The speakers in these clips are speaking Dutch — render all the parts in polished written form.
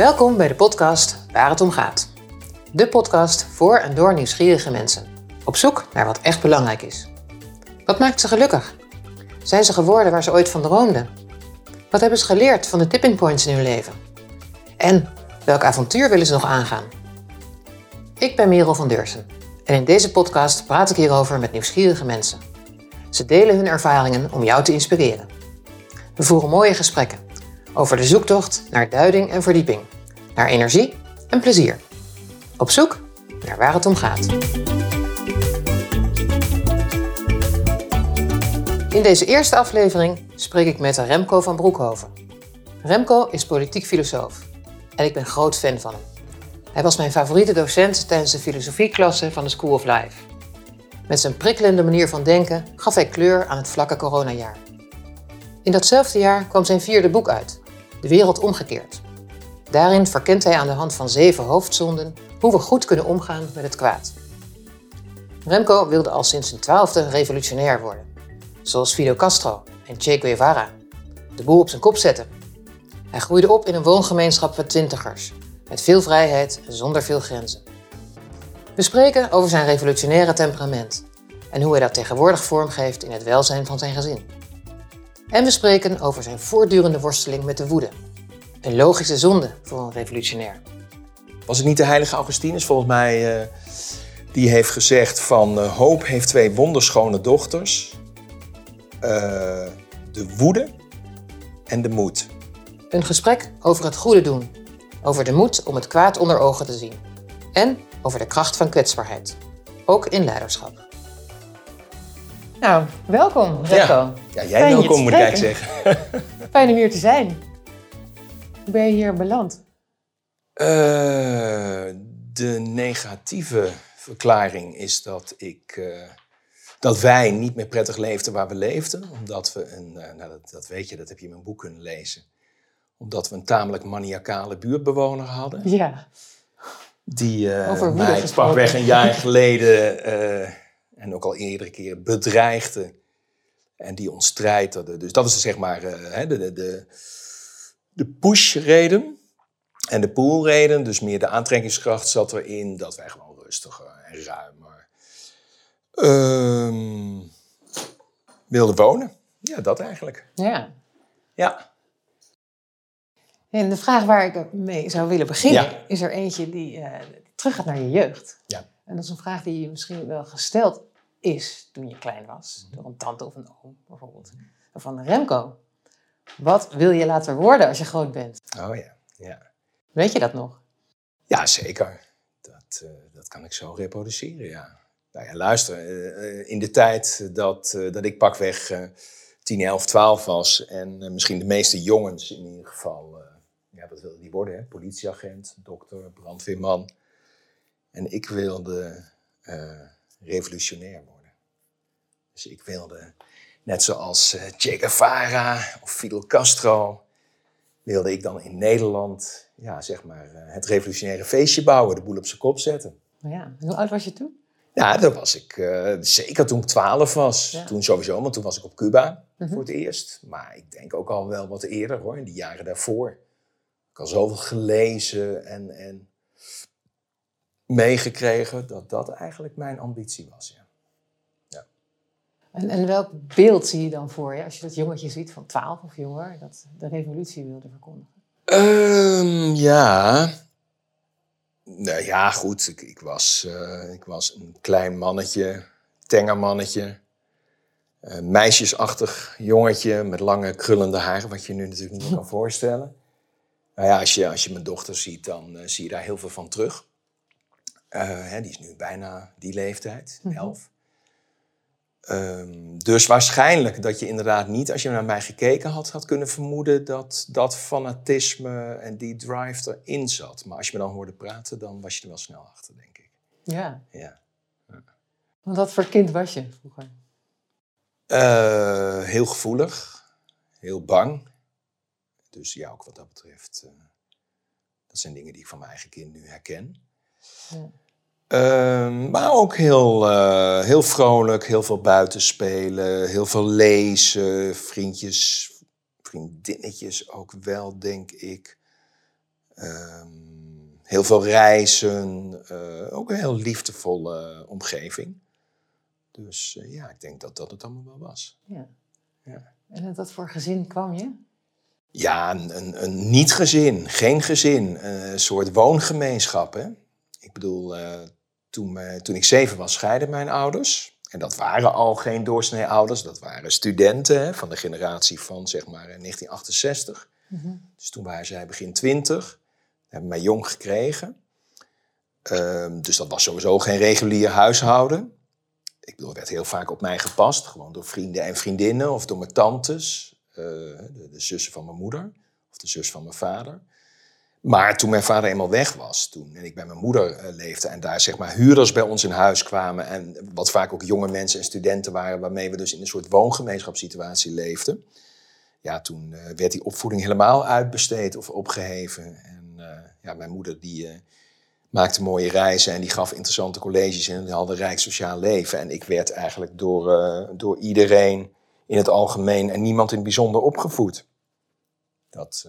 Welkom bij de podcast Waar het om gaat. De podcast voor en door nieuwsgierige mensen. Op zoek naar wat echt belangrijk is. Wat maakt ze gelukkig? Zijn ze geworden waar ze ooit van droomden? Wat hebben ze geleerd van de tipping points in hun leven? En welk avontuur willen ze nog aangaan? Ik ben Merel van Deursen en in deze podcast praat ik hierover met nieuwsgierige mensen. Ze delen hun ervaringen om jou te inspireren. We voeren mooie gesprekken over de zoektocht naar duiding en verdieping, naar energie en plezier. Op zoek naar waar het om gaat. In deze eerste aflevering spreek ik met Remco van Broekhoven. Remco is politiek filosoof en ik ben groot fan van hem. Hij was mijn favoriete docent tijdens de filosofieklasse van de School of Life. Met zijn prikkelende manier van denken gaf hij kleur aan het vlakke coronajaar. In datzelfde jaar kwam zijn vierde boek uit, De wereld omgekeerd. Daarin verkent hij aan de hand van 7 hoofdzonden hoe we goed kunnen omgaan met het kwaad. Remco wilde al sinds zijn 12e revolutionair worden. Zoals Fidel Castro en Che Guevara. De boel op zijn kop zetten. Hij groeide op in een woongemeenschap van 20ers. Met veel vrijheid en zonder veel grenzen. We spreken over zijn revolutionaire temperament. En hoe hij dat tegenwoordig vormgeeft in het welzijn van zijn gezin. En we spreken over zijn voortdurende worsteling met de woede. Een logische zonde voor een revolutionair. Was het niet de heilige Augustinus volgens mij die heeft gezegd van hoop heeft 2 wonderschone dochters. De woede en de moed. Een gesprek over het goede doen. Over de moed om het kwaad onder ogen te zien. En over de kracht van kwetsbaarheid. Ook in leiderschap. Nou, welkom Remco. Ja, jij fijn welkom moet ik eigenlijk zeggen. Fijn om hier te zijn. Hoe ben je hier beland? De negatieve verklaring is dat wij niet meer prettig leefden waar we leefden. Omdat we dat weet je, dat heb je in mijn boek kunnen lezen. Omdat we een tamelijk maniacale buurtbewoner hadden. Ja. Die mij pakweg een jaar geleden en ook al eerdere keren bedreigde. En die ons strijderde. Dus dat is dus zeg maar de push-reden en de pull-reden. Dus meer de aantrekkingskracht zat erin dat wij gewoon rustiger en ruimer wilden wonen. Ja, dat eigenlijk. Ja. En de vraag waar ik mee zou willen beginnen, is er eentje die teruggaat naar je jeugd. Ja. En dat is een vraag die je misschien wel gesteld is toen je klein was. Door een tante of een oom bijvoorbeeld. Of van Remco. Wat wil je later worden als je groot bent? Oh ja. Weet je dat nog? Ja, zeker. Dat kan ik zo reproduceren, ja. Nou ja, luister. In de tijd dat ik pakweg 10, 11, 12 was. En misschien de meeste jongens in ieder geval. Wat wilden die worden? Hè? Politieagent, dokter, brandweerman. En ik wilde revolutionair worden. Dus ik wilde, net zoals Che Guevara of Fidel Castro, wilde ik dan in Nederland het revolutionaire feestje bouwen, de boel op zijn kop zetten. Ja, en hoe oud was je toen? Ja, dat was ik zeker toen ik 12 was. Ja. Toen sowieso, want toen was ik op Cuba voor het eerst. Maar ik denk ook al wel wat eerder hoor, in die jaren daarvoor. Ik had zoveel gelezen en meegekregen dat eigenlijk mijn ambitie was, ja. En welk beeld zie je dan voor je als je dat jongetje ziet van 12 of jonger dat de revolutie wilde verkondigen? Nou ja, goed, ik was een klein mannetje, tenger mannetje, meisjesachtig jongetje met lange krullende haren, wat je nu natuurlijk niet meer kan voorstellen. Nou ja, als je mijn dochter ziet, dan zie je daar heel veel van terug. Die is nu bijna die leeftijd, 11. Dus waarschijnlijk dat je inderdaad niet, als je naar mij gekeken had kunnen vermoeden dat dat fanatisme en die drive erin zat. Maar als je me dan hoorde praten, dan was je er wel snel achter, denk ik. Ja. Want wat voor kind was je vroeger? Heel gevoelig, heel bang. Dus ja, ook wat dat betreft, dat zijn dingen die ik van mijn eigen kind nu herken. Ja. Maar ook heel vrolijk, heel veel buitenspelen, heel veel lezen, vriendinnetjes ook wel, denk ik. Heel veel reizen, ook een heel liefdevolle omgeving. Dus ja, ik denk dat dat het allemaal wel was. Ja. Ja. En uit wat voor gezin kwam je? Ja, een niet-gezin, geen gezin, een soort woongemeenschap. Hè? Ik bedoel, toen ik 7 was, scheiden mijn ouders. En dat waren al geen doorsnee-ouders, dat waren studenten, hè, van de generatie van zeg maar 1968. Mm-hmm. Dus toen waren zij begin 20, hebben mij jong gekregen. Dus dat was sowieso geen regulier huishouden. Ik bedoel, er werd heel vaak op mij gepast, gewoon door vrienden en vriendinnen of door mijn tantes. De zussen van mijn moeder of de zus van mijn vader. Maar toen mijn vader eenmaal weg was en ik bij mijn moeder leefde en daar zeg maar huurders bij ons in huis kwamen en wat vaak ook jonge mensen en studenten waren waarmee we dus in een soort woongemeenschapssituatie leefden. Ja, toen werd die opvoeding helemaal uitbesteed of opgeheven. En ja, mijn moeder die maakte mooie reizen en die gaf interessante colleges en die hadden rijk sociaal leven. En ik werd eigenlijk door iedereen in het algemeen en niemand in het bijzonder opgevoed. Was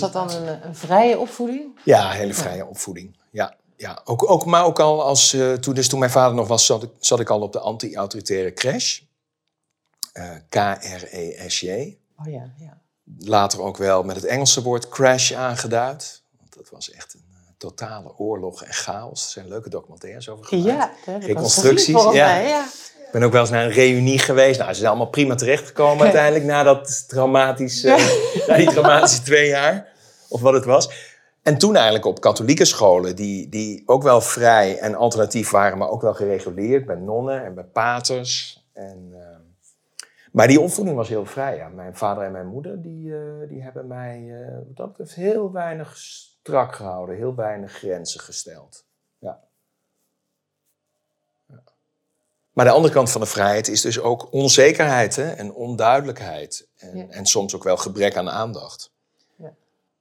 dat dan een vrije opvoeding? Ja, een hele vrije opvoeding. Ja. Maar ook al als... Toen mijn vader nog was, zat ik al op de anti-autoritaire crash. K-R-E-S-J. Oh ja, ja. Later ook wel met het Engelse woord crash aangeduid. Want dat was echt een totale oorlog en chaos. Er zijn leuke documentaires over gemaakt. Ja, daar heb ik reconstructies. Ik ben ook wel eens naar een reunie geweest. Nou, ze zijn allemaal prima terechtgekomen uiteindelijk na die traumatische 2 jaar. Of wat het was. En toen eigenlijk op katholieke scholen die ook wel vrij en alternatief waren, maar ook wel gereguleerd bij nonnen en bij paters. En, maar die opvoeding was heel vrij. Ja. Mijn vader en mijn moeder die hebben mij wat dat betreft heel weinig strak gehouden, heel weinig grenzen gesteld. Ja. Maar de andere kant van de vrijheid is dus ook onzekerheid, hè? En onduidelijkheid. En soms ook wel gebrek aan aandacht. Ja.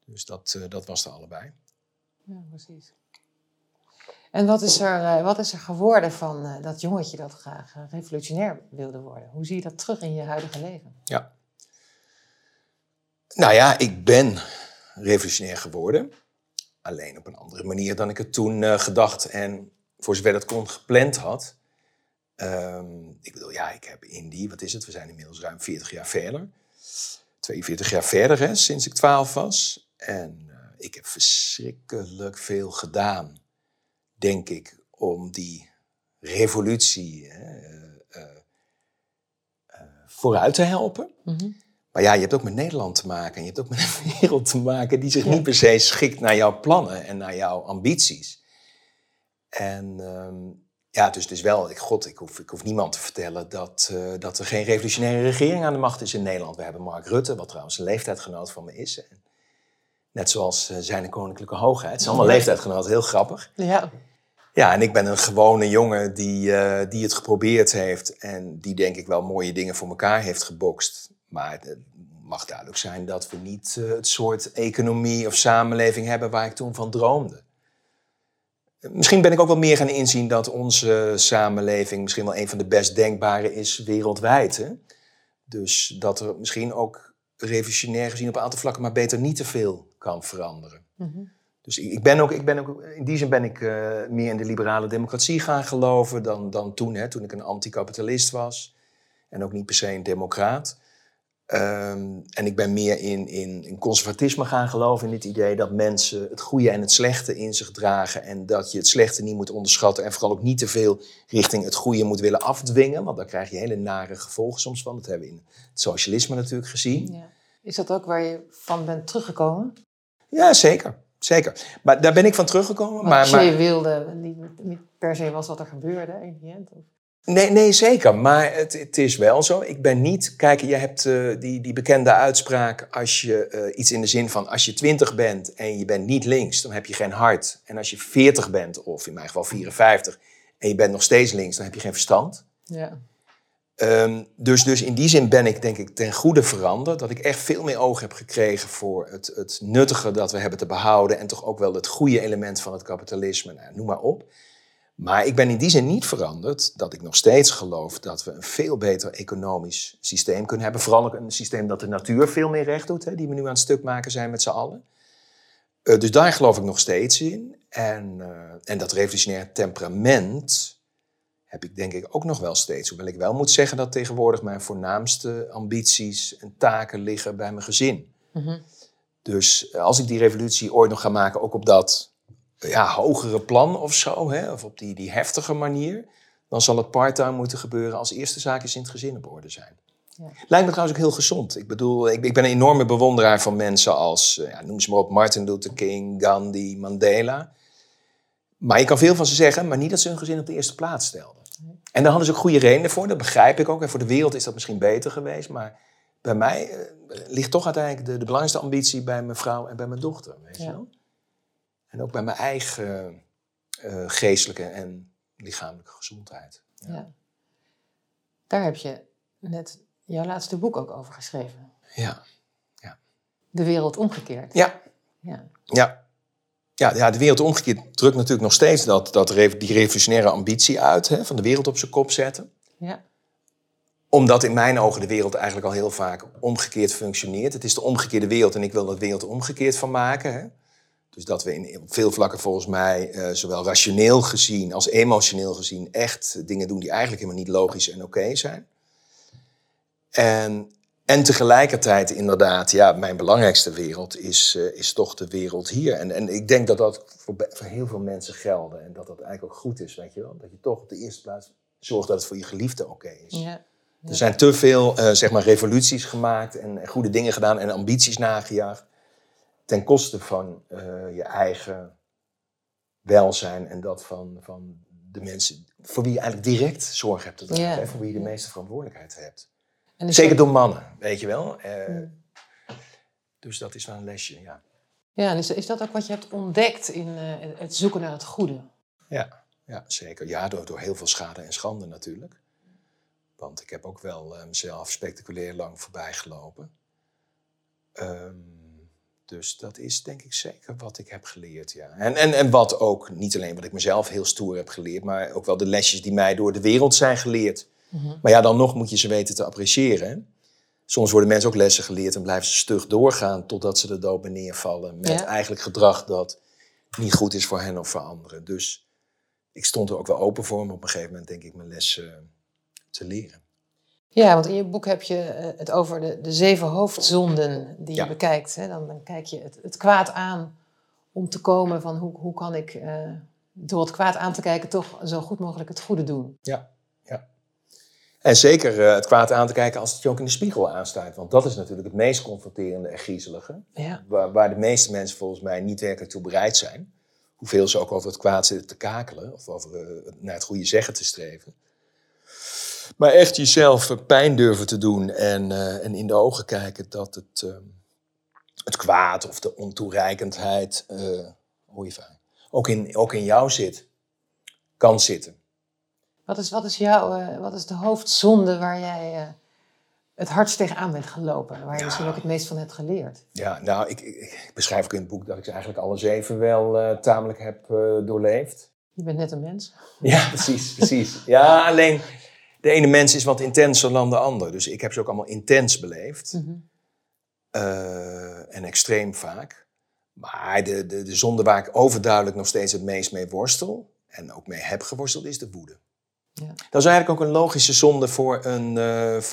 Dus dat was er allebei. Ja, precies. En wat is er geworden van dat jongetje dat graag revolutionair wilde worden? Hoe zie je dat terug in je huidige leven? Ja. Nou ja, ik ben revolutionair geworden. Alleen op een andere manier dan ik het toen gedacht en voor zover dat kon gepland had. Ik bedoel, ja, ik heb in die, wat is het, we zijn inmiddels ruim 40 jaar verder. 42 jaar verder, hè, sinds ik 12 was. En ik heb verschrikkelijk veel gedaan, denk ik, om die revolutie vooruit te helpen. Mm-hmm. Maar ja, je hebt ook met Nederland te maken en je hebt ook met een wereld te maken die zich niet per se schikt naar jouw plannen en naar jouw ambities. En... Ja, dus het is wel, ik hoef niemand te vertellen dat er geen revolutionaire regering aan de macht is in Nederland. We hebben Mark Rutte, wat trouwens een leeftijdgenoot van me is. En net zoals zijn koninklijke hoogheid. Het is allemaal leeftijdgenoot, heel grappig. Ja. Ja, en ik ben een gewone jongen die het geprobeerd heeft. En die denk ik wel mooie dingen voor elkaar heeft gebokst. Maar het mag duidelijk zijn dat we niet het soort economie of samenleving hebben waar ik toen van droomde. Misschien ben ik ook wel meer gaan inzien dat onze samenleving misschien wel een van de best denkbare is wereldwijd. Hè? Dus dat er misschien ook revolutionair gezien op een aantal vlakken maar beter niet te veel kan veranderen. Mm-hmm. Dus ik ben ook, in die zin ben ik meer in de liberale democratie gaan geloven dan toen. Hè, toen ik een anti-kapitalist was en ook niet per se een democraat. En ik ben meer in conservatisme gaan geloven, in het idee dat mensen het goede en het slechte in zich dragen. En dat je het slechte niet moet onderschatten en vooral ook niet te veel richting het goede moet willen afdwingen. Want daar krijg je hele nare gevolgen soms van. Dat hebben we in het socialisme natuurlijk gezien. Ja. Is dat ook waar je van bent teruggekomen? Ja, zeker. Zeker. Maar daar ben ik van teruggekomen. Maar je wilde niet per se was wat er gebeurde in die end. Nee, zeker. Maar het is wel zo. Ik ben niet... Kijk, je hebt die bekende uitspraak... Als je iets in de zin van... Als je 20 bent en je bent niet links... Dan heb je geen hart. En als je 40 bent, of in mijn geval 54... En je bent nog steeds links, dan heb je geen verstand. Ja. Dus in die zin ben ik denk ik ten goede veranderd. Dat ik echt veel meer oog heb gekregen voor het nuttige dat we hebben te behouden. En toch ook wel het goede element van het kapitalisme. Nou, noem maar op. Maar ik ben in die zin niet veranderd dat ik nog steeds geloof dat we een veel beter economisch systeem kunnen hebben. Vooral ook een systeem dat de natuur veel meer recht doet, hè, die we nu aan het stuk maken zijn met z'n allen. Dus daar geloof ik nog steeds in. En dat revolutionaire temperament heb ik denk ik ook nog wel steeds. Hoewel ik wel moet zeggen dat tegenwoordig mijn voornaamste ambities en taken liggen bij mijn gezin. Mm-hmm. Dus als ik die revolutie ooit nog ga maken, ook op dat hogere plan of zo, hè, of op die heftige manier, dan zal het part-time moeten gebeuren als eerste zaakjes in het gezin op orde zijn. Ja. Lijkt me trouwens ook heel gezond. Ik bedoel, ik ben een enorme bewonderaar van mensen als, noem ze maar op, Martin Luther King, Gandhi, Mandela. Maar je kan veel van ze zeggen, maar niet dat ze hun gezin op de eerste plaats stelden. En daar hadden ze ook goede redenen voor, dat begrijp ik ook. En voor de wereld is dat misschien beter geweest, maar bij mij ligt toch uiteindelijk de belangrijkste ambitie bij mijn vrouw en bij mijn dochter. Weet je wel? En ook bij mijn eigen geestelijke en lichamelijke gezondheid. Ja. Ja. Daar heb je net jouw laatste boek ook over geschreven. Ja. Ja. De wereld omgekeerd. Ja. Ja. Ja. Ja, de wereld omgekeerd drukt natuurlijk nog steeds die revolutionaire ambitie uit, hè, van de wereld op zijn kop zetten. Ja. Omdat in mijn ogen de wereld eigenlijk al heel vaak omgekeerd functioneert. Het is de omgekeerde wereld en ik wil dat wereld omgekeerd van maken. Hè. Dus dat we op veel vlakken volgens mij, zowel rationeel gezien als emotioneel gezien, echt dingen doen die eigenlijk helemaal niet logisch en oké zijn. En tegelijkertijd inderdaad, mijn belangrijkste wereld is toch de wereld hier. En ik denk dat dat voor heel veel mensen geldt. En dat dat eigenlijk ook goed is, weet je wel. Dat je toch op de eerste plaats zorgt dat het voor je geliefde oké is. Ja, ja. Er zijn te veel revoluties gemaakt en goede dingen gedaan en ambities nagejaagd. Ten koste van je eigen welzijn en dat van de mensen voor wie je eigenlijk direct zorg hebt te dragen. Ja. Voor wie je de meeste verantwoordelijkheid hebt. Dus zeker door mannen, weet je wel. Dus dat is wel een lesje, ja. Ja, dus is dat ook wat je hebt ontdekt in het zoeken naar het goede? Ja, zeker. Ja, door heel veel schade en schande natuurlijk. Want ik heb ook wel mezelf spectaculair lang voorbij gelopen. Dus dat is denk ik zeker wat ik heb geleerd, ja. En wat ook, niet alleen wat ik mezelf heel stoer heb geleerd, maar ook wel de lesjes die mij door de wereld zijn geleerd. Mm-hmm. Maar ja, dan nog moet je ze weten te appreciëren. Hè? Soms worden mensen ook lessen geleerd en blijven ze stug doorgaan totdat ze er dood bij neervallen. Met eigenlijk gedrag dat niet goed is voor hen of voor anderen. Dus ik stond er ook wel open voor om op een gegeven moment denk ik mijn lessen te leren. Ja, want in je boek heb je het over de 7 hoofdzonden die je bekijkt. Hè? Dan kijk je het kwaad aan om te komen van hoe kan ik door het kwaad aan te kijken toch zo goed mogelijk het goede doen. Ja. En zeker het kwaad aan te kijken als het je ook in de spiegel aanstaat. Want dat is natuurlijk het meest confronterende en griezelige. Ja. Waar de meeste mensen volgens mij niet werkelijk toe bereid zijn. Hoeveel ze ook over het kwaad zitten te kakelen. Of over naar het goede zeggen te streven. Maar echt jezelf pijn durven te doen en in de ogen kijken dat het kwaad of de ontoereikendheid ook in jou kan zitten. Wat is de hoofdzonde waar jij het hardst tegenaan bent gelopen? Waar je misschien ook het meest van hebt geleerd? Ja, nou, ik beschrijf ook in het boek dat ik ze eigenlijk alle 7 wel tamelijk heb doorleefd. Je bent net een mens. Ja, precies. Ja, alleen de ene mens is wat intenser dan de ander. Dus ik heb ze ook allemaal intens beleefd. Mm-hmm. En extreem vaak. Maar de zonde waar ik overduidelijk nog steeds het meest mee worstel, en ook mee heb geworsteld, is de woede. Ja. Dat is eigenlijk ook een logische zonde voor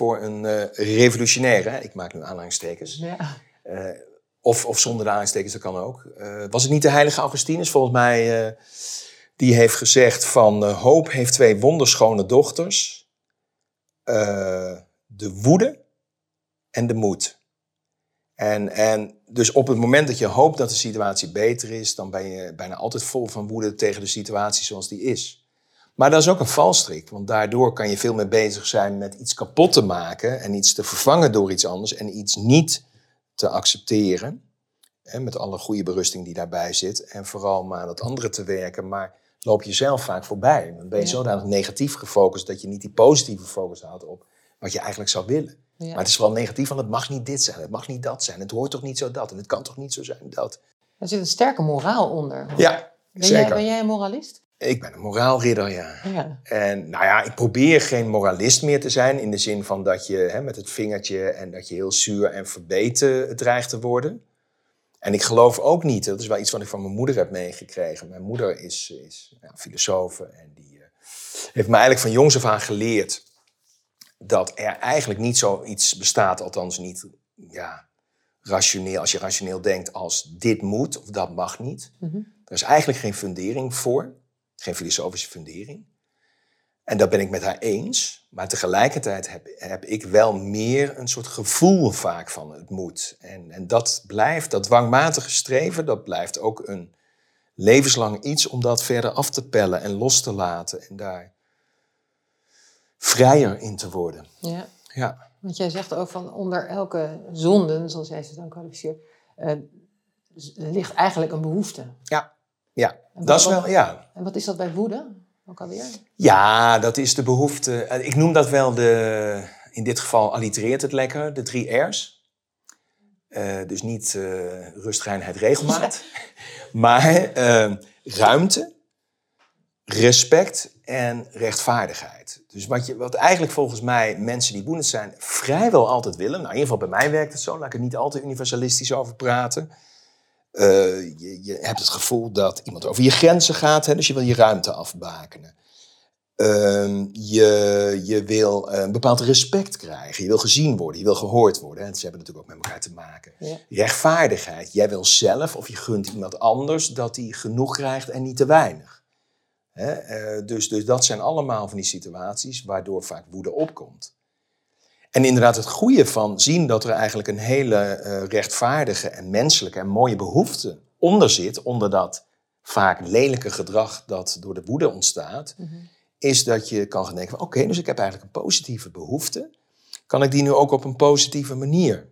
een revolutionaire. Ik maak nu aanhalingstekens. Ja. Of zonder de aanhalingstekens, dat kan ook. Was het niet de heilige Augustinus? Volgens mij, die heeft gezegd van hoop heeft 2 wonderschone dochters. De woede en de moed. En dus op het moment dat je hoopt dat de situatie beter is, dan ben je bijna altijd vol van woede tegen de situatie zoals die is. Maar dat is ook een valstrik, want daardoor kan je veel meer bezig zijn met iets kapot te maken en iets te vervangen door iets anders en iets niet te accepteren. Hè, met alle goede berusting die daarbij zit en vooral maar aan het andere te werken, maar loop je zelf vaak voorbij. Dan ben je zodanig negatief gefocust dat je niet die positieve focus houdt op wat je eigenlijk zou willen. Ja. Maar het is vooral negatief, want het mag niet dit zijn, het mag niet dat zijn, het hoort toch niet zo dat en het kan toch niet zo zijn dat. Er zit een sterke moraal onder. Ja, zeker. Ben jij een moralist? Ik ben een moraalridder, ja. En nou ja, ik probeer geen moralist meer te zijn, in de zin van dat je met het vingertje en dat je heel zuur en verbeten dreigt te worden. En ik geloof ook niet, dat is wel iets wat ik van mijn moeder heb meegekregen. Mijn moeder is filosoof en die heeft me eigenlijk van jongs af aan geleerd dat er eigenlijk niet zoiets bestaat, althans niet rationeel, als je rationeel denkt als dit moet of dat mag niet. Mm-hmm. Er is eigenlijk geen fundering voor, geen filosofische fundering. En dat ben ik met haar eens. Maar tegelijkertijd heb ik wel meer een soort gevoel vaak van het moet. En dat blijft, dat dwangmatige streven, dat blijft ook een levenslang iets om dat verder af te pellen en los te laten. En daar vrijer in te worden. Ja, ja. Want jij zegt ook van onder elke zonde, zoals jij ze dan kwalificeert, ligt eigenlijk een behoefte. Ja. Dat is wel, ja. En wat is dat bij woede? Ook alweer? Ja, dat is de behoefte. Ik noem dat wel de... In dit geval allitereert het lekker. De 3 R's. Dus niet rust, reinheid, regelmaat. Ja. Maar ruimte, respect en rechtvaardigheid. Dus wat eigenlijk volgens mij mensen die woedend zijn vrijwel altijd willen. Nou, in ieder geval bij mij werkt het zo. Laat ik er niet altijd universalistisch over praten. Je hebt het gevoel dat iemand over je grenzen gaat. Hè, dus je wil je ruimte afbakenen. Je wil een bepaald respect krijgen. Je wil gezien worden. Je wil gehoord worden. Hè. Ze hebben natuurlijk ook met elkaar te maken. Ja. Rechtvaardigheid. Jij wil zelf of je gunt iemand anders dat hij genoeg krijgt en niet te weinig. Hè? Dus dat zijn allemaal van die situaties waardoor vaak woede opkomt. En inderdaad het goede van zien dat er eigenlijk een hele rechtvaardige en menselijke en mooie behoefte onder zit, onder dat vaak lelijke gedrag dat door de woede ontstaat, mm-hmm. is dat je kan gaan denken van oké, dus ik heb eigenlijk een positieve behoefte. Kan ik die nu ook op een positieve manier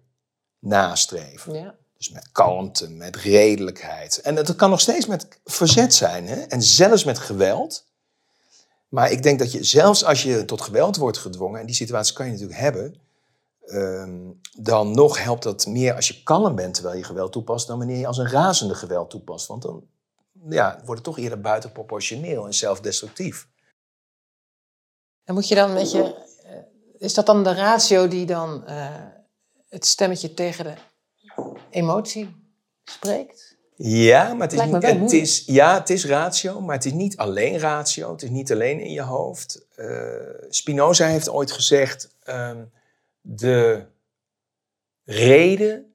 nastreven? Ja. Dus met kalmte, met redelijkheid. En dat kan nog steeds met verzet zijn, hè? En zelfs met geweld. Maar ik denk dat je, zelfs als je tot geweld wordt gedwongen, en die situatie kan je natuurlijk hebben, dan nog helpt dat meer als je kalm bent terwijl je geweld toepast, dan wanneer je als een razende geweld toepast. Want dan wordt het toch eerder buitenproportioneel en zelfdestructief. En moet je dan met je... Is dat dan de ratio die dan het stemmetje tegen de emotie spreekt? Ja, maar het is ratio, maar het is niet alleen ratio. Het is niet alleen in je hoofd. Spinoza heeft ooit gezegd, de reden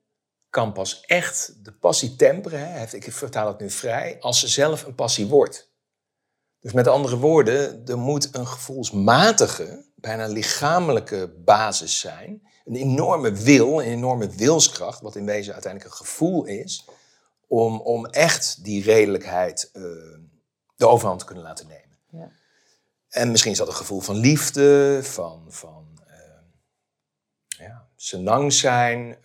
kan pas echt de passie temperen. Hè, ik vertaal het nu vrij, als ze zelf een passie wordt. Dus met andere woorden, er moet een gevoelsmatige, bijna lichamelijke basis zijn. Een enorme wil, een enorme wilskracht, wat in wezen uiteindelijk een gevoel is. Om echt die redelijkheid de overhand te kunnen laten nemen. Ja. En misschien is dat een gevoel van liefde, van senang zijn,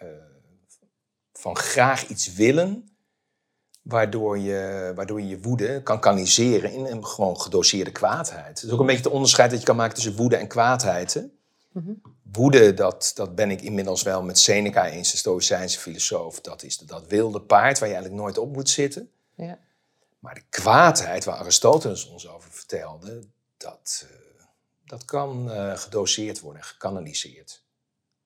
van graag iets willen, waardoor je je woede kan kanaliseren in een gewoon gedoseerde kwaadheid. Dat is ook een beetje het onderscheid dat je kan maken tussen woede en kwaadheid. Hè? Mm-hmm. Woede, dat ben ik inmiddels wel met Seneca eens, de Stoïcijnse filosoof. Dat is dat wilde paard waar je eigenlijk nooit op moet zitten. Ja. Maar de kwaadheid waar Aristoteles ons over vertelde, dat kan gedoseerd worden, gekanaliseerd.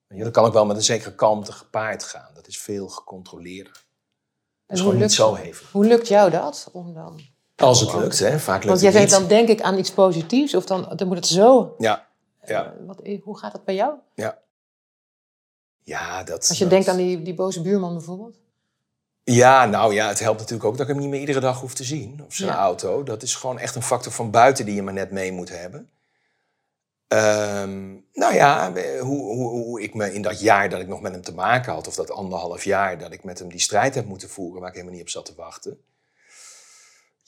En dat kan ook wel met een zekere kalmte gepaard gaan. Dat is veel gecontroleerder. Dat is gewoon niet zo hevig. Hoe lukt jou dat? Als het lukt, hè? Vaak lukt het niet. Want jij zegt, dan denk ik aan iets positiefs of dan moet het zo... Ja. Ja. Hoe gaat dat bij jou? Ja dat... Als je denkt aan die boze buurman bijvoorbeeld? Ja, nou ja, het helpt natuurlijk ook dat ik hem niet meer iedere dag hoef te zien. Of zijn auto. Dat is gewoon echt een factor van buiten die je maar net mee moet hebben. Hoe ik me in dat jaar dat ik nog met hem te maken had... of dat 1,5 jaar dat ik met hem die strijd heb moeten voeren... waar ik helemaal niet op zat te wachten...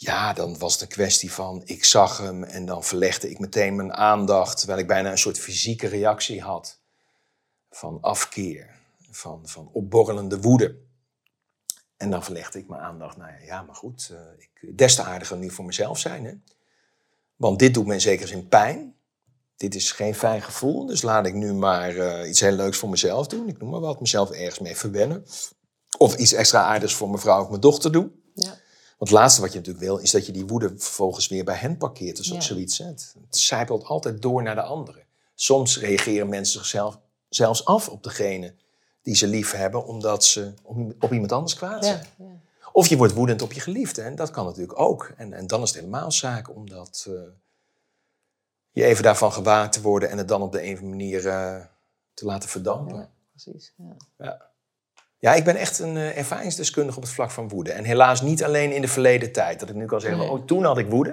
Ja, dan was het een kwestie van, ik zag hem en dan verlegde ik meteen mijn aandacht... terwijl ik bijna een soort fysieke reactie had van afkeer, van opborrelende woede. En dan verlegde ik mijn aandacht, des te aardiger nu voor mezelf zijn. Hè? Want dit doet me in zekere zin pijn. Dit is geen fijn gevoel, dus laat ik nu maar iets heel leuks voor mezelf doen. Ik noem maar wat, mezelf ergens mee verwennen. Of iets extra aardigs voor mijn vrouw of mijn dochter doen. Ja. Want het laatste wat je natuurlijk wil, is dat je die woede vervolgens weer bij hen parkeert. Dus ook zoiets. Hè? Het sijpelt altijd door naar de anderen. Soms reageren mensen zichzelf zelfs af op degene die ze lief hebben omdat ze op iemand anders kwaad zijn. Ja, ja. Of je wordt woedend op je geliefde. En dat kan natuurlijk ook. En dan is het helemaal zaak om dat, je even daarvan gewaar te worden en het dan op de een of andere manier te laten verdampen. Ja, precies. Ja. Ja. Ja, ik ben echt een ervaringsdeskundige op het vlak van woede. En helaas niet alleen in de verleden tijd. Dat ik nu kan zeggen, nee. Oh, toen had ik woede.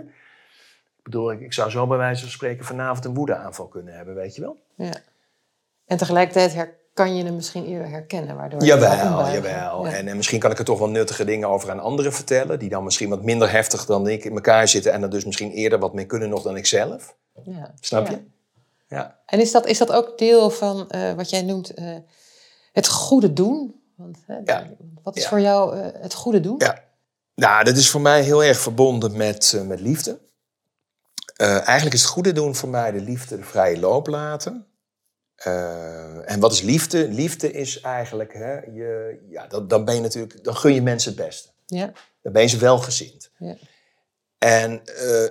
Ik bedoel, ik zou zo bij wijze van spreken vanavond een woedeaanval kunnen hebben, weet je wel. Ja. En tegelijkertijd kan je hem misschien eerder herkennen. Waardoor jawel. Ja. En misschien kan ik er toch wel nuttige dingen over aan anderen vertellen. Die dan misschien wat minder heftig dan ik in elkaar zitten. En er dus misschien eerder wat mee kunnen nog dan ik zelf. Ja. Snap je? Ja. En is dat ook deel van wat jij noemt het goede doen? Want, wat is voor jou het goede doen? Ja. Nou, dat is voor mij heel erg verbonden met liefde. Eigenlijk is het goede doen voor mij de liefde de vrije loop laten. En wat is liefde? Liefde is eigenlijk, dan ben je natuurlijk, dan gun je mensen het beste. Ja. Dan ben je ze welgezind. Ja. En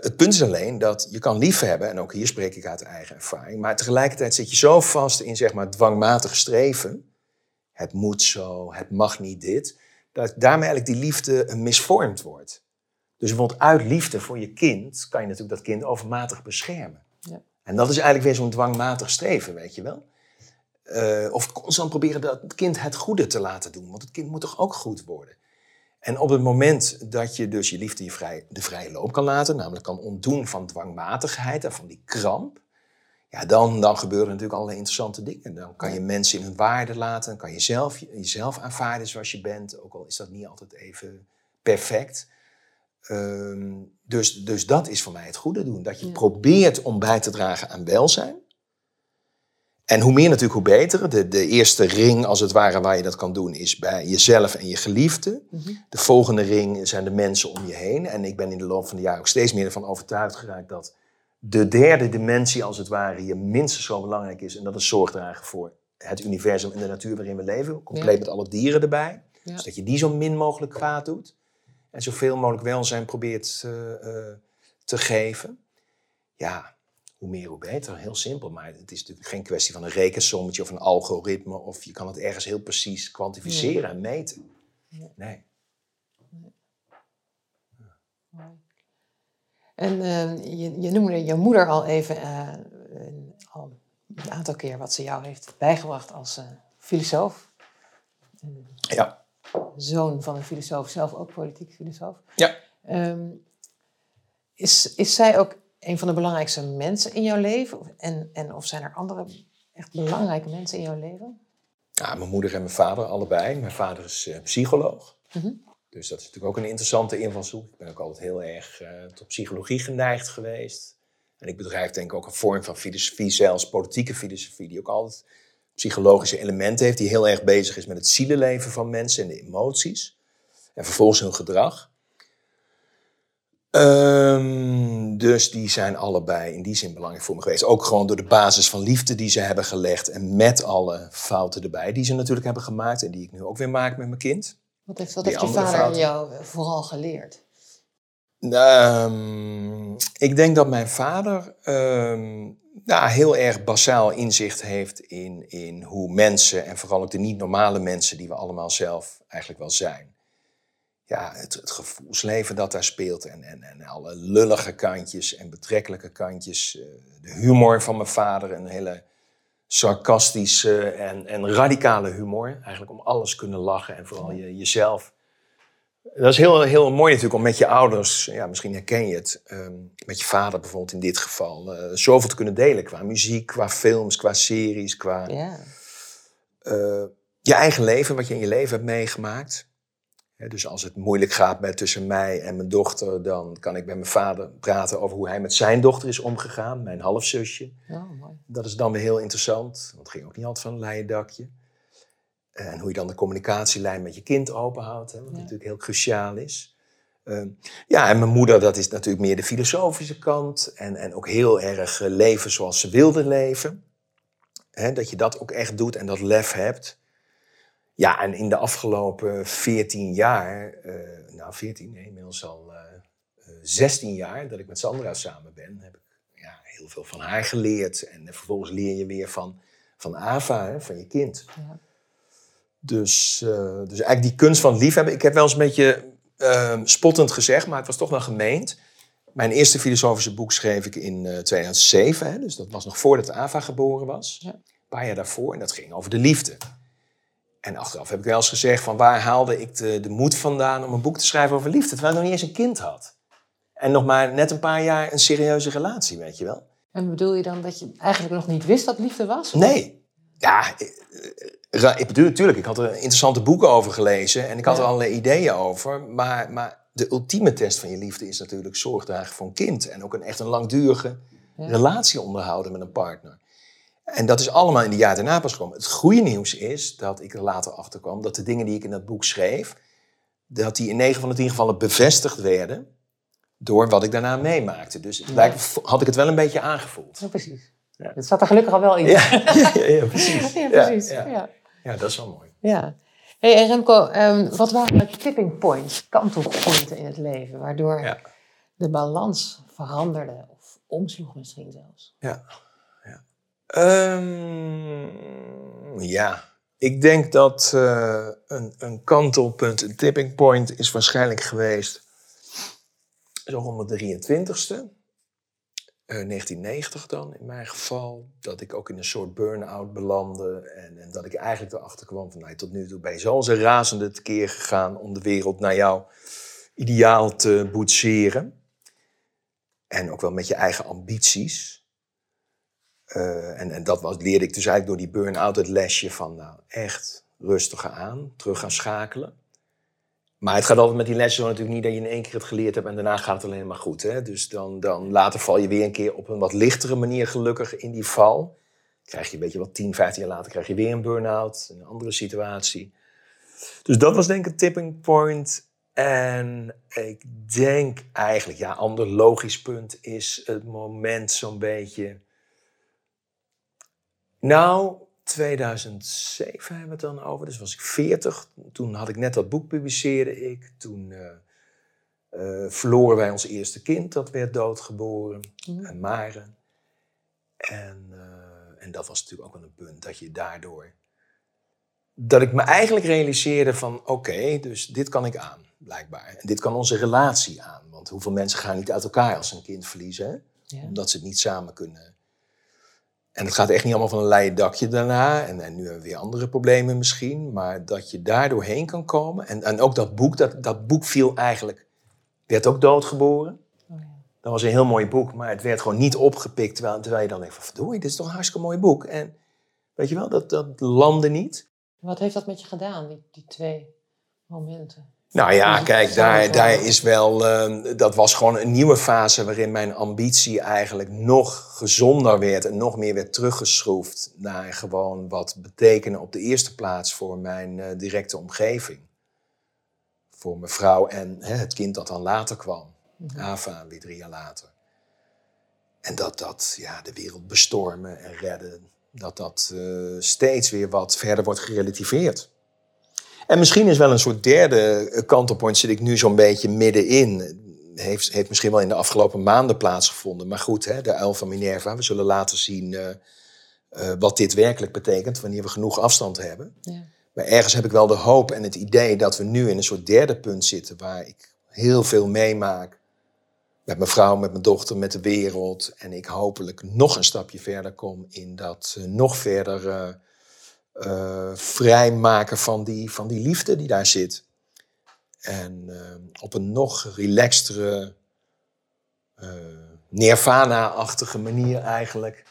het punt is alleen dat je kan lief hebben, en ook hier spreek ik uit eigen ervaring, maar tegelijkertijd zit je zo vast in, zeg maar, dwangmatig streven. Het moet zo, het mag niet dit. Dat daarmee eigenlijk die liefde misvormd wordt. Dus bijvoorbeeld uit liefde voor je kind kan je natuurlijk dat kind overmatig beschermen. Ja. En dat is eigenlijk weer zo'n dwangmatig streven, weet je wel. Of constant proberen dat het kind het goede te laten doen. Want het kind moet toch ook goed worden. En op het moment dat je dus je liefde de vrije loop kan laten, namelijk kan ontdoen van dwangmatigheid en van die kramp, ja, dan gebeuren natuurlijk allerlei interessante dingen. Dan kan je mensen in hun waarde laten. Dan kan je jezelf aanvaarden zoals je bent. Ook al is dat niet altijd even perfect. Dus dat is voor mij het goede doen. Dat je probeert om bij te dragen aan welzijn. En hoe meer natuurlijk, hoe beter. De eerste ring, als het ware, waar je dat kan doen, is bij jezelf en je geliefde. Mm-hmm. De volgende ring zijn de mensen om je heen. En ik ben in de loop van de jaren ook steeds meer ervan overtuigd geraakt dat de derde dimensie, als het ware, hier minstens zo belangrijk is. En dat is zorg dragen voor het universum en de natuur waarin we leven. Compleet met alle dieren erbij. Ja. Dus dat je die zo min mogelijk kwaad doet. En zoveel mogelijk welzijn probeert te geven. Ja, hoe meer hoe beter. Heel simpel. Maar het is natuurlijk geen kwestie van een rekensommetje of een algoritme. Of je kan het ergens heel precies kwantificeren en meten. Nee. En je noemde je moeder al even al een aantal keer wat ze jou heeft bijgebracht als filosoof. Ja. Zoon van een filosoof, zelf ook politiek filosoof. Ja. Is zij ook een van de belangrijkste mensen in jouw leven? En of zijn er andere echt belangrijke mensen in jouw leven? Ja, mijn moeder en mijn vader, allebei. Mijn vader is psycholoog. Mm-hmm. Dus dat is natuurlijk ook een interessante invalshoek. Ik ben ook altijd heel erg tot psychologie geneigd geweest. En ik bedrijf denk ik ook een vorm van filosofie, zelfs politieke filosofie, die ook altijd psychologische elementen heeft, die heel erg bezig is met het zielenleven van mensen en de emoties. En vervolgens hun gedrag. Dus die zijn allebei in die zin belangrijk voor me geweest. Ook gewoon door de basis van liefde die ze hebben gelegd. En met alle fouten erbij die ze natuurlijk hebben gemaakt. En die ik nu ook weer maak met mijn kind. Wat heeft je vader jou vooral geleerd? Ik denk dat mijn vader heel erg basaal inzicht heeft in hoe mensen, en vooral ook de niet-normale mensen die we allemaal zelf eigenlijk wel zijn. Ja, het gevoelsleven dat daar speelt en alle lullige kantjes en betrekkelijke kantjes. De humor van mijn vader, een hele sarcastische en radicale humor. Eigenlijk om alles kunnen lachen en vooral jezelf. Dat is heel, heel mooi natuurlijk om met je ouders, misschien herken je het, met je vader bijvoorbeeld in dit geval, zoveel te kunnen delen qua muziek, qua films, qua series, qua je eigen leven, wat je in je leven hebt meegemaakt. Ja, dus als het moeilijk gaat tussen mij en mijn dochter, dan kan ik bij mijn vader praten over hoe hij met zijn dochter is omgegaan, mijn halfzusje. Oh, mooi. Dat is dan weer heel interessant, want het ging ook niet altijd van een leien dakje. En hoe je dan de communicatielijn met je kind openhoudt, hè, wat natuurlijk heel cruciaal is. En mijn moeder, dat is natuurlijk meer de filosofische kant. En ook heel erg leven zoals ze wilde leven. Hè, dat je dat ook echt doet en dat lef hebt. Ja, en in de afgelopen 16 jaar dat ik met Sandra samen ben, heb ik heel veel van haar geleerd. En vervolgens leer je weer van Ava, hè, van je kind. Ja. Dus eigenlijk die kunst van liefhebben. Ik heb wel eens een beetje spottend gezegd, maar het was toch wel gemeend. Mijn eerste filosofische boek schreef ik in 2007. Hè, dus dat was nog voordat Ava geboren was. Ja. Een paar jaar daarvoor. En dat ging over de liefde. En achteraf heb ik wel eens gezegd van waar haalde ik de moed vandaan om een boek te schrijven over liefde. Terwijl ik nog niet eens een kind had. En nog maar net een paar jaar een serieuze relatie, weet je wel. En bedoel je dan dat je eigenlijk nog niet wist wat liefde was? Of? Nee. Ja, ik bedoel natuurlijk. Ik had er interessante boeken over gelezen. En ik had er allerlei ideeën over. Maar de ultieme test van je liefde is natuurlijk zorg dragen voor een kind. En ook echt een langdurige relatie onderhouden met een partner. En dat is allemaal in de jaren daarna pas gekomen. Het goede nieuws is dat ik er later achter kwam dat de dingen die ik in dat boek schreef, dat die in 9 van de 10 gevallen bevestigd werden door wat ik daarna meemaakte. Dus had ik het wel een beetje aangevoeld. Ja, precies. Ja. Het zat er gelukkig al wel in. Ja, precies. Ja, precies. Ja, dat is wel mooi. Ja. Hey, en Remco, wat waren tipping points, kantelpunten in het leven, waardoor de balans veranderde of omsloeg misschien zelfs? Ik denk dat een kantelpunt, een tipping point, is waarschijnlijk geweest zo rond de 23e, 1990 dan in mijn geval, dat ik ook in een soort burn-out belandde en dat ik eigenlijk erachter kwam van tot nu toe ben je zoals een razende tekeer gegaan om de wereld naar jouw ideaal te boetseren. En ook wel met je eigen ambities. En dat leerde ik dus eigenlijk door die burn-out het lesje van echt rustiger aan, terug gaan schakelen. Maar het gaat altijd met die lessen zo natuurlijk niet dat je in één keer het geleerd hebt en daarna gaat het alleen maar goed. Hè? Dus dan later val je weer een keer op een wat lichtere manier gelukkig in die val. Krijg je een beetje wat 10, 15 jaar later krijg je weer een burn-out, een andere situatie. Dus dat was denk ik een tipping point. En ik denk eigenlijk, ander logisch punt is het moment zo'n beetje... 2007 hebben we het dan over. Dus was ik 40. Toen had ik net dat boek publiceerde ik. Toen verloren wij ons eerste kind. Dat werd doodgeboren. En Maren. En dat was natuurlijk ook wel een punt. Dat je daardoor... Dat ik me eigenlijk realiseerde van... Oké, dus dit kan ik aan, blijkbaar. En dit kan onze relatie aan. Want hoeveel mensen gaan niet uit elkaar als ze een kind verliezen. Hè? Ja. Omdat ze het niet samen kunnen... En het gaat echt niet allemaal van een leien dakje daarna. En nu hebben we weer andere problemen misschien. Maar dat je daar doorheen kan komen. En ook dat boek. Dat boek viel eigenlijk... Werd ook doodgeboren. Oh ja. Dat was een heel mooi boek. Maar het werd gewoon niet opgepikt. Terwijl je dan denkt van... Verdorie, dit is toch een hartstikke mooi boek. En weet je wel, dat landde niet. Wat heeft dat met je gedaan? Die twee momenten. Nou ja, kijk, daar is wel... dat was gewoon een nieuwe fase waarin mijn ambitie eigenlijk nog gezonder werd... en nog meer werd teruggeschroefd naar gewoon wat betekenen op de eerste plaats... voor mijn directe omgeving. Voor mijn vrouw en het kind dat dan later kwam. Ava, weer 3 jaar later. En dat de wereld bestormen en redden... dat steeds weer wat verder wordt gerelativeerd. En misschien is wel een soort derde kantelpunt, zit ik nu zo'n beetje middenin. Heeft misschien wel in de afgelopen maanden plaatsgevonden. Maar goed, de uil van Minerva. We zullen laten zien wat dit werkelijk betekent, wanneer we genoeg afstand hebben. Ja. Maar ergens heb ik wel de hoop en het idee dat we nu in een soort derde punt zitten... waar ik heel veel meemaak met mijn vrouw, met mijn dochter, met de wereld. En ik hopelijk nog een stapje verder kom in dat nog verder... vrijmaken van die liefde die daar zit. En op een nog relaxtere, nirvana-achtige manier eigenlijk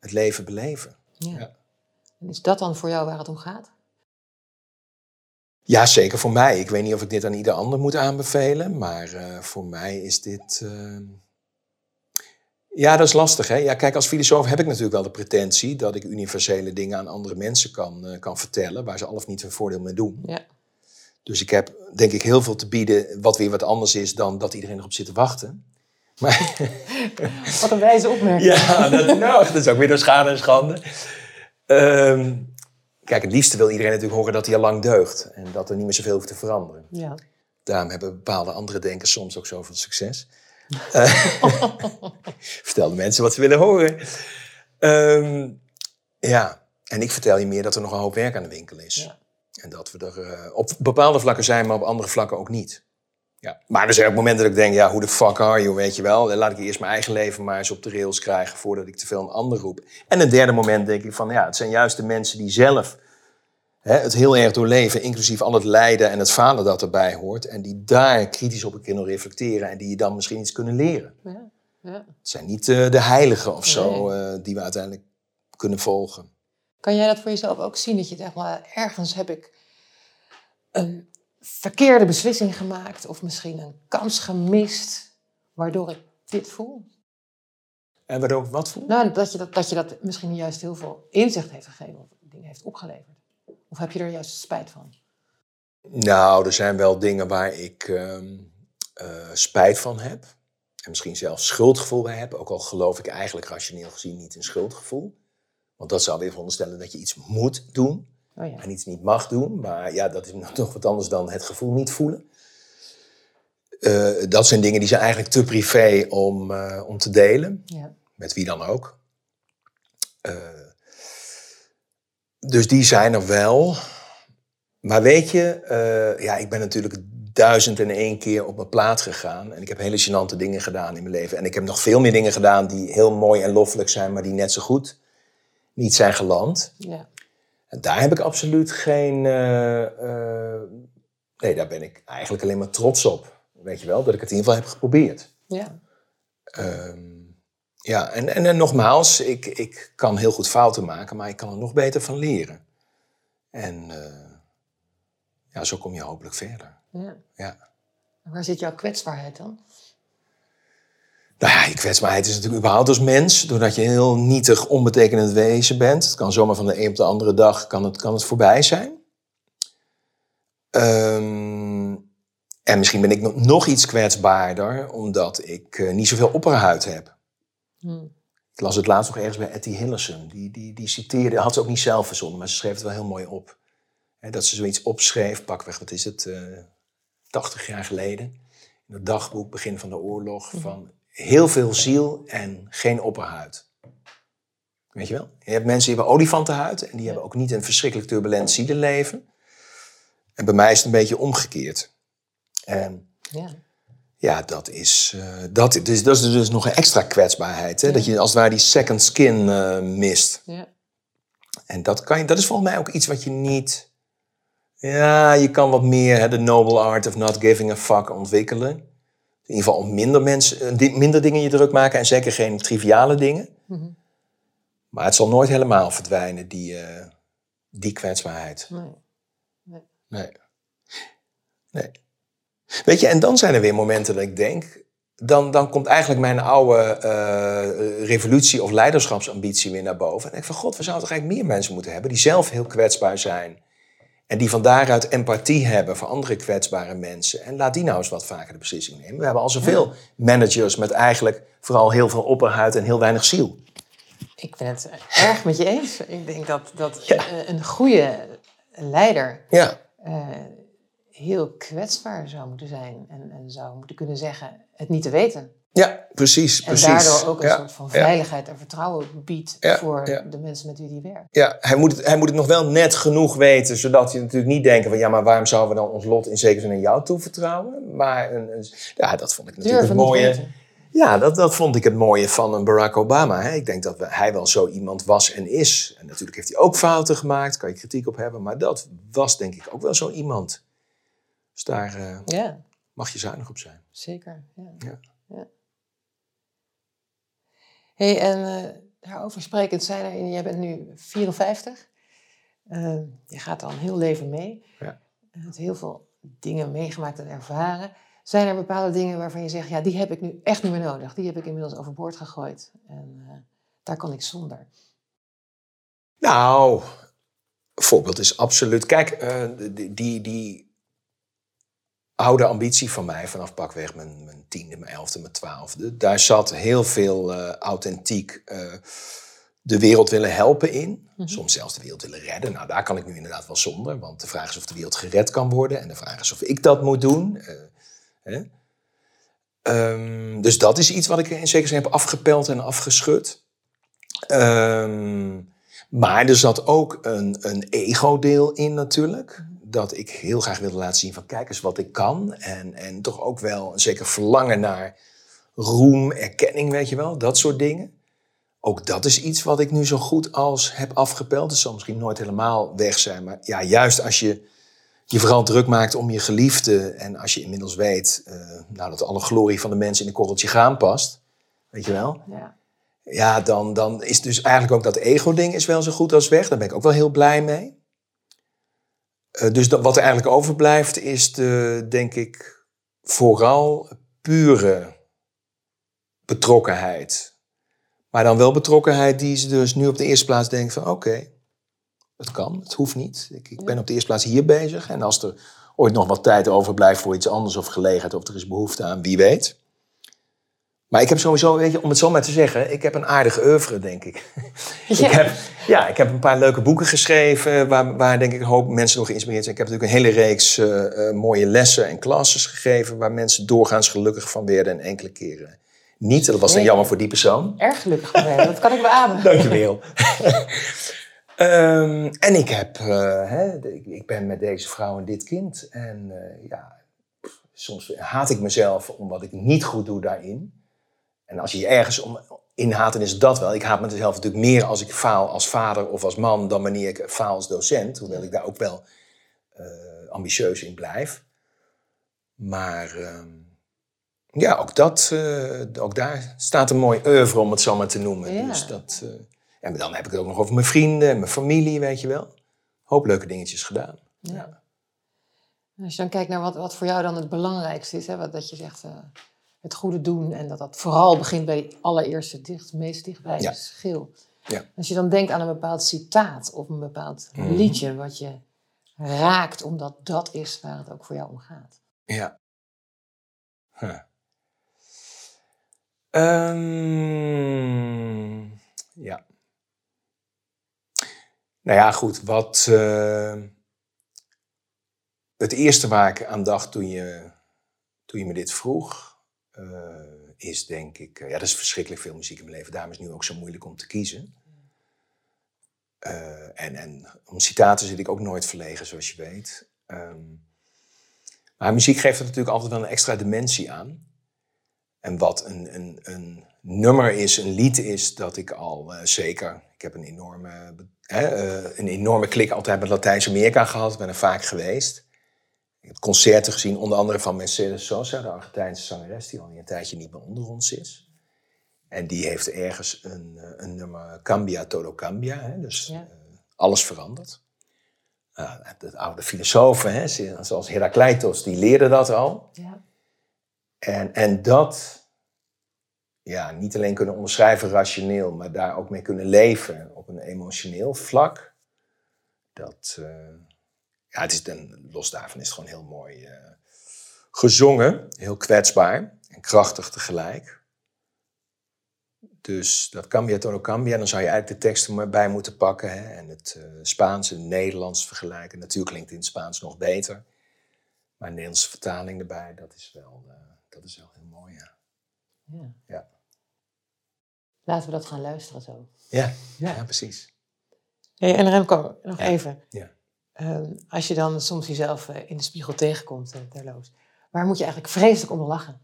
het leven beleven. Ja. En is dat dan voor jou waar het om gaat? Ja, zeker voor mij. Ik weet niet of ik dit aan ieder ander moet aanbevelen, maar voor mij is dit... Ja, dat is lastig, hè? Ja, kijk, als filosoof heb ik natuurlijk wel de pretentie... dat ik universele dingen aan andere mensen kan vertellen... waar ze al of niet hun voordeel mee doen. Ja. Dus ik heb, denk ik, heel veel te bieden... wat weer wat anders is dan dat iedereen erop zit te wachten. Maar... Wat een wijze opmerking. Ja, dat is ook weer door schade en schande. Kijk, het liefste wil iedereen natuurlijk horen dat hij al lang deugt... en dat er niet meer zoveel hoeft te veranderen. Ja. Daarom hebben bepaalde andere denkers soms ook zoveel succes... Vertel de mensen wat ze willen horen. Ja, En ik vertel je meer dat er nog een hoop werk aan de winkel is. Ja. En dat we er op bepaalde vlakken zijn, maar op andere vlakken ook niet. Ja. Maar er zijn ook momenten dat ik denk, ja, hoe de fuck are you, weet je wel. Laat ik eerst mijn eigen leven maar eens op de rails krijgen voordat ik te veel een ander roep. En een derde moment denk ik van, ja, het zijn juist de mensen die zelf het heel erg doorleven, inclusief al het lijden en het falen dat erbij hoort. En die daar kritisch op kunnen reflecteren en die je dan misschien iets kunnen leren. Ja, ja. Het zijn niet de heiligen of zo die we uiteindelijk kunnen volgen. Kan jij dat voor jezelf ook zien? Dat je denkt, maar ergens heb ik een verkeerde beslissing gemaakt of misschien een kans gemist, waardoor ik dit voel. En waardoor ik wat voel? Nou, dat je dat misschien juist heel veel inzicht heeft gegeven of dingen heeft opgeleverd. Of heb je er juist spijt van? Nou, er zijn wel dingen waar ik spijt van heb. En misschien zelfs schuldgevoel bij heb. Ook al geloof ik eigenlijk rationeel gezien niet in schuldgevoel. Want dat zou weer veronderstellen dat je iets moet doen. Oh ja. En iets niet mag doen. Maar ja, dat is nog wat anders dan het gevoel niet voelen. Dat zijn dingen die zijn eigenlijk te privé om te delen. Ja. Met wie dan ook. Dus die zijn er wel. Maar weet je, ik ben natuurlijk 1001 keer op mijn plaat gegaan. En ik heb hele gênante dingen gedaan in mijn leven. En ik heb nog veel meer dingen gedaan die heel mooi en loffelijk zijn, maar die net zo goed niet zijn geland. Ja. En daar heb ik absoluut geen... nee, daar ben ik eigenlijk alleen maar trots op. Weet je wel, dat ik het in ieder geval heb geprobeerd. Ja. En nogmaals, ik kan heel goed fouten maken, maar ik kan er nog beter van leren. En zo kom je hopelijk verder. Ja. Ja. Waar zit jouw kwetsbaarheid dan? Nou ja, je kwetsbaarheid is natuurlijk überhaupt als mens, doordat je een heel nietig, onbetekenend wezen bent. Het kan zomaar van de een op de andere dag kan het voorbij zijn. En misschien ben ik nog iets kwetsbaarder, omdat ik niet zoveel opperhuid heb. Ik las het laatst nog ergens bij Etty Hillerson. Die citeerde, had ze ook niet zelf verzonnen, maar ze schreef het wel heel mooi op. Dat ze zoiets opschreef, pakweg, wat is het, 80 jaar geleden. In het dagboek, begin van de oorlog, van heel veel ziel en geen opperhuid. Weet je wel? Je hebt mensen die hebben olifantenhuid en die hebben ook niet een verschrikkelijk turbulent zielenleven. En bij mij is het een beetje omgekeerd. Ja, dat is dus nog een extra kwetsbaarheid. Hè? Ja. Dat je als het ware die second skin mist. Ja. En dat is volgens mij ook iets wat je niet... Ja, je kan wat meer de noble art of not giving a fuck ontwikkelen. In ieder geval om minder dingen je druk maken. En zeker geen triviale dingen. Mm-hmm. Maar het zal nooit helemaal verdwijnen, die kwetsbaarheid. Nee. Weet je, en dan zijn er weer momenten dat ik denk, dan komt eigenlijk mijn oude revolutie- of leiderschapsambitie weer naar boven. En ik denk van, god, we zouden toch eigenlijk meer mensen moeten hebben die zelf heel kwetsbaar zijn. En die van daaruit empathie hebben voor andere kwetsbare mensen. En laat die nou eens wat vaker de beslissing nemen. We hebben al zoveel managers met eigenlijk vooral heel veel opperhuid en heel weinig ziel. Ik ben het erg met je eens. Ik denk dat een goede leider... Ja. Heel kwetsbaar zou moeten zijn en zou moeten kunnen zeggen het niet te weten. Ja, precies. En daardoor ook een soort van veiligheid en vertrouwen biedt voor de mensen met wie die werkt. Ja, hij moet het nog wel net genoeg weten, zodat je natuurlijk niet denkt van ja, maar waarom zouden we dan ons lot in zekere zin aan jou toevertrouwen? Maar dat vond ik natuurlijk het mooie. Ja, dat vond ik het mooie van een Barack Obama. Hè? Ik denk dat hij wel zo iemand was en is. En natuurlijk heeft hij ook fouten gemaakt, kan je kritiek op hebben, maar dat was denk ik ook wel zo iemand. Dus daar mag je zuinig op zijn. Zeker, ja. Hey, en daarover sprekend jij bent nu 54. Je gaat al een heel leven mee. Ja. Je hebt heel veel dingen meegemaakt en ervaren. Zijn er bepaalde dingen waarvan je zegt, ja, die heb ik nu echt niet meer nodig. Die heb ik inmiddels overboord gegooid. En daar kan ik zonder. Nou, voorbeeld is absoluut... Kijk, die oude ambitie van mij vanaf pakweg mijn 10e, mijn 11e, mijn 12e. Daar zat heel veel authentiek de wereld willen helpen in. Mm-hmm. Soms zelfs de wereld willen redden. Nou, daar kan ik nu inderdaad wel zonder. Want de vraag is of de wereld gered kan worden. En de vraag is of ik dat moet doen. Dus dat is iets wat ik in zekere zin heb afgepeld en afgeschud. Maar er zat ook een ego-deel in natuurlijk. Dat ik heel graag wilde laten zien van kijk eens wat ik kan. En toch ook wel een zeker verlangen naar roem, erkenning, weet je wel. Dat soort dingen. Ook dat is iets wat ik nu zo goed als heb afgepeld. Dat zal misschien nooit helemaal weg zijn. Maar ja, juist als je je vooral druk maakt om je geliefde. En als je inmiddels weet dat alle glorie van de mens in een korreltje graan past. Weet je wel? Ja. Ja, dan is dus eigenlijk ook dat ego-ding is wel zo goed als weg. Daar ben ik ook wel heel blij mee. Dus wat er eigenlijk overblijft is de, denk ik, vooral pure betrokkenheid. Maar dan wel betrokkenheid die ze dus nu op de eerste plaats denkt van oké, het kan, het hoeft niet. Ik ben op de eerste plaats hier bezig. En als er ooit nog wat tijd overblijft voor iets anders of gelegenheid of er is behoefte aan, wie weet. Maar ik heb sowieso, weet je, om het zo maar te zeggen, ik heb een aardige oeuvre, denk ik. Ja. Ik heb een paar leuke boeken geschreven waar denk ik een hoop mensen door geïnspireerd zijn. Ik heb natuurlijk een hele reeks mooie lessen en classes gegeven waar mensen doorgaans gelukkig van werden en enkele keren niet. Dat was dan jammer voor die persoon. Erg gelukkig van mij, dat kan ik beamen. Dank je wel. En ik heb, ik ben met deze vrouw en dit kind. En soms haat ik mezelf om wat ik niet goed doe daarin. En als je je ergens om inhaat, dan is dat wel. Ik haat mezelf natuurlijk meer als ik faal als vader of als man dan wanneer ik faal als docent. Hoewel ik daar ook wel ambitieus in blijf. Maar ook daar staat een mooi oeuvre om het zo maar te noemen. Ja. Dus dat, en dan heb ik het ook nog over mijn vrienden en mijn familie, weet je wel. Hoop leuke dingetjes gedaan. Ja. Ja. Als je dan kijkt naar wat voor jou dan het belangrijkste is, hè? Dat je zegt... Het goede doen en dat vooral begint bij die allereerste meest dichtbij de schil. Ja. Als je dan denkt aan een bepaald citaat of een bepaald liedje wat je raakt, omdat dat is waar het ook voor jou om gaat. Ja. Huh. Ja. Nou ja, goed. Wat het eerste waar ik aan dacht toen je me dit vroeg. Is denk ik... dat is verschrikkelijk veel muziek in mijn leven. Daarom is het nu ook zo moeilijk om te kiezen. En om citaten zit ik ook nooit verlegen, zoals je weet. Maar muziek geeft er natuurlijk altijd wel een extra dimensie aan. En wat een nummer is, een lied is, dat ik al zeker... Ik heb een enorme klik altijd met Latijns-Amerika gehad. Ik ben er vaak geweest. Ik heb concerten gezien, onder andere van Mercedes Sosa, de Argentijnse zangeres, die al een tijdje niet meer onder ons is. En die heeft ergens een nummer Cambia Todo Cambia, hè? Dus alles verandert. De oude filosofen, hè? Zoals Herakleitos, die leerden dat al. Ja. En dat niet alleen kunnen onderschrijven rationeel, maar daar ook mee kunnen leven op een emotioneel vlak, dat... het is los daarvan is het gewoon heel mooi gezongen. Heel kwetsbaar en krachtig tegelijk. Dus dat Cambia Todo Cambia. Dan zou je eigenlijk de teksten maar bij moeten pakken. Hè? En het Spaans en het Nederlands vergelijken. Natuurlijk klinkt het in het Spaans nog beter. Maar een Nederlandse vertaling erbij, dat is wel heel mooi. Ja. Ja. Ja. Laten we dat gaan luisteren zo. Ja, precies. Hey, en Remco, nog even. Ja. Als je dan soms jezelf in de spiegel tegenkomt, terloops, waar moet je eigenlijk vreselijk om lachen?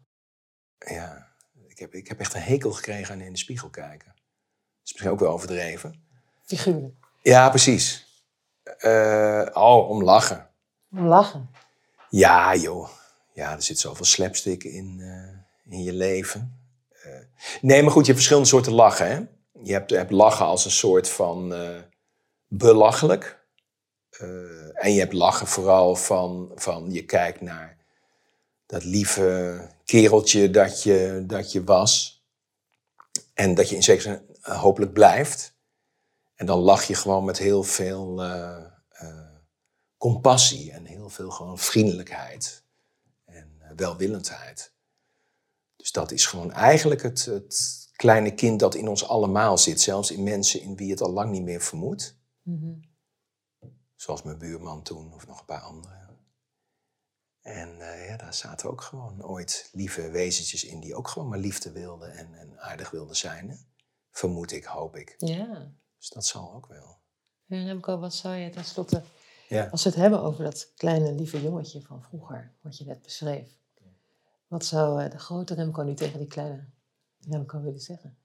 Ja, ik heb echt een hekel gekregen aan in de spiegel kijken. Dat is misschien ook wel overdreven. Figuurlijk. Ja, precies. Om lachen. Om lachen? Ja, joh. Ja, er zit zoveel slapstick in je leven. Nee, maar goed, je hebt verschillende soorten lachen, hè? Je hebt lachen als een soort van belachelijk... en je hebt lachen vooral van je kijkt naar dat lieve kereltje dat je was. En dat je in zekere zin hopelijk blijft. En dan lach je gewoon met heel veel compassie en heel veel gewoon vriendelijkheid en welwillendheid. Dus dat is gewoon eigenlijk het kleine kind dat in ons allemaal zit. Zelfs in mensen in wie het al lang niet meer vermoedt. Mm-hmm. Zoals mijn buurman toen, of nog een paar anderen. En daar zaten ook gewoon ooit lieve wezentjes in... die ook gewoon maar liefde wilden en aardig wilden zijn. Vermoed ik, hoop ik. Ja. Dus dat zal ook wel. Remco, wat zou je tenslotte... Ja. Als we het hebben over dat kleine lieve jongetje van vroeger, wat je net beschreef. Wat zou de grote Remco nu tegen die kleine Remco willen zeggen?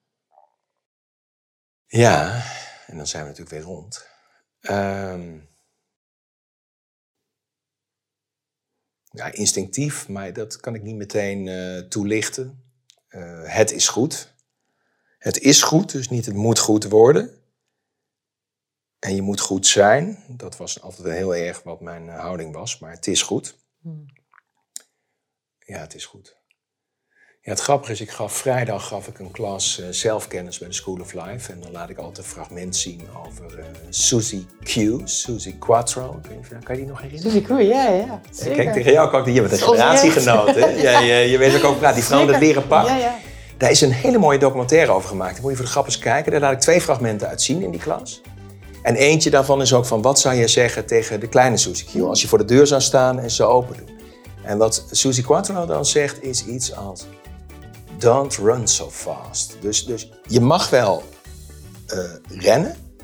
Ja, en dan zijn we natuurlijk weer rond. Ja, instinctief, maar dat kan ik niet meteen toelichten. Het is goed. Het is goed, dus niet het moet goed worden. En je moet goed zijn. Dat was altijd heel erg wat mijn houding was, maar het is goed. Ja, het is goed. Ja, het grappige is, vrijdag gaf ik een klas zelfkennis bij de School of Life. En dan laat ik altijd een fragment zien over Susie Quattro. Ik weet niet, kan je die nog herinneren? Susie Quattro, ja. Zeker. Kijk, tegen jou ook, je bent een generatiegenoot. Hè? Ja. Je weet ook praat, die vrouw dat leren pak. Ja. Daar is een hele mooie documentaire over gemaakt. Dan moet je voor de grap eens kijken. Daar laat ik 2 fragmenten uit zien in die klas. En eentje daarvan is ook van, wat zou je zeggen tegen de kleine Susie Q als je voor de deur zou staan en ze open doet? En wat Susie Quattro dan zegt is iets als, don't run so fast. Dus je mag wel rennen,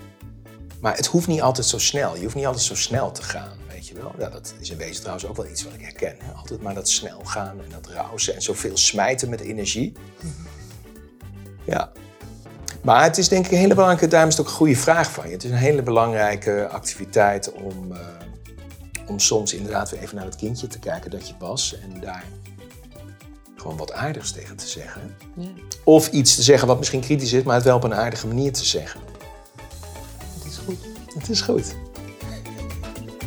maar het hoeft niet altijd zo snel. Je hoeft niet altijd zo snel te gaan, weet je wel. Ja, dat is in wezen trouwens ook wel iets wat ik herken. Hè? Altijd maar dat snel gaan en dat rausen en zoveel smijten met energie. Ja. Maar het is denk ik een hele belangrijke, daarom is het ook een goede vraag van je. Het is een hele belangrijke activiteit om soms inderdaad weer even naar het kindje te kijken dat je was. En daar gewoon wat aardigs tegen te zeggen. Ja. Of iets te zeggen wat misschien kritisch is, maar het wel op een aardige manier te zeggen. Het is goed. Het is goed.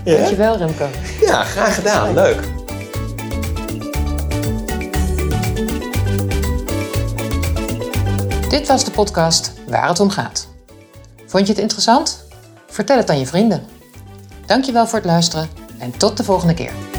Ja? Dankjewel, Remco. Ja, graag gedaan. Leuk. Dit was de podcast Waar het om gaat. Vond je het interessant? Vertel het aan je vrienden. Dankjewel voor het luisteren en tot de volgende keer.